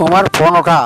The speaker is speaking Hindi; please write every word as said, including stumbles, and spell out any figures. उमर फोन उठा।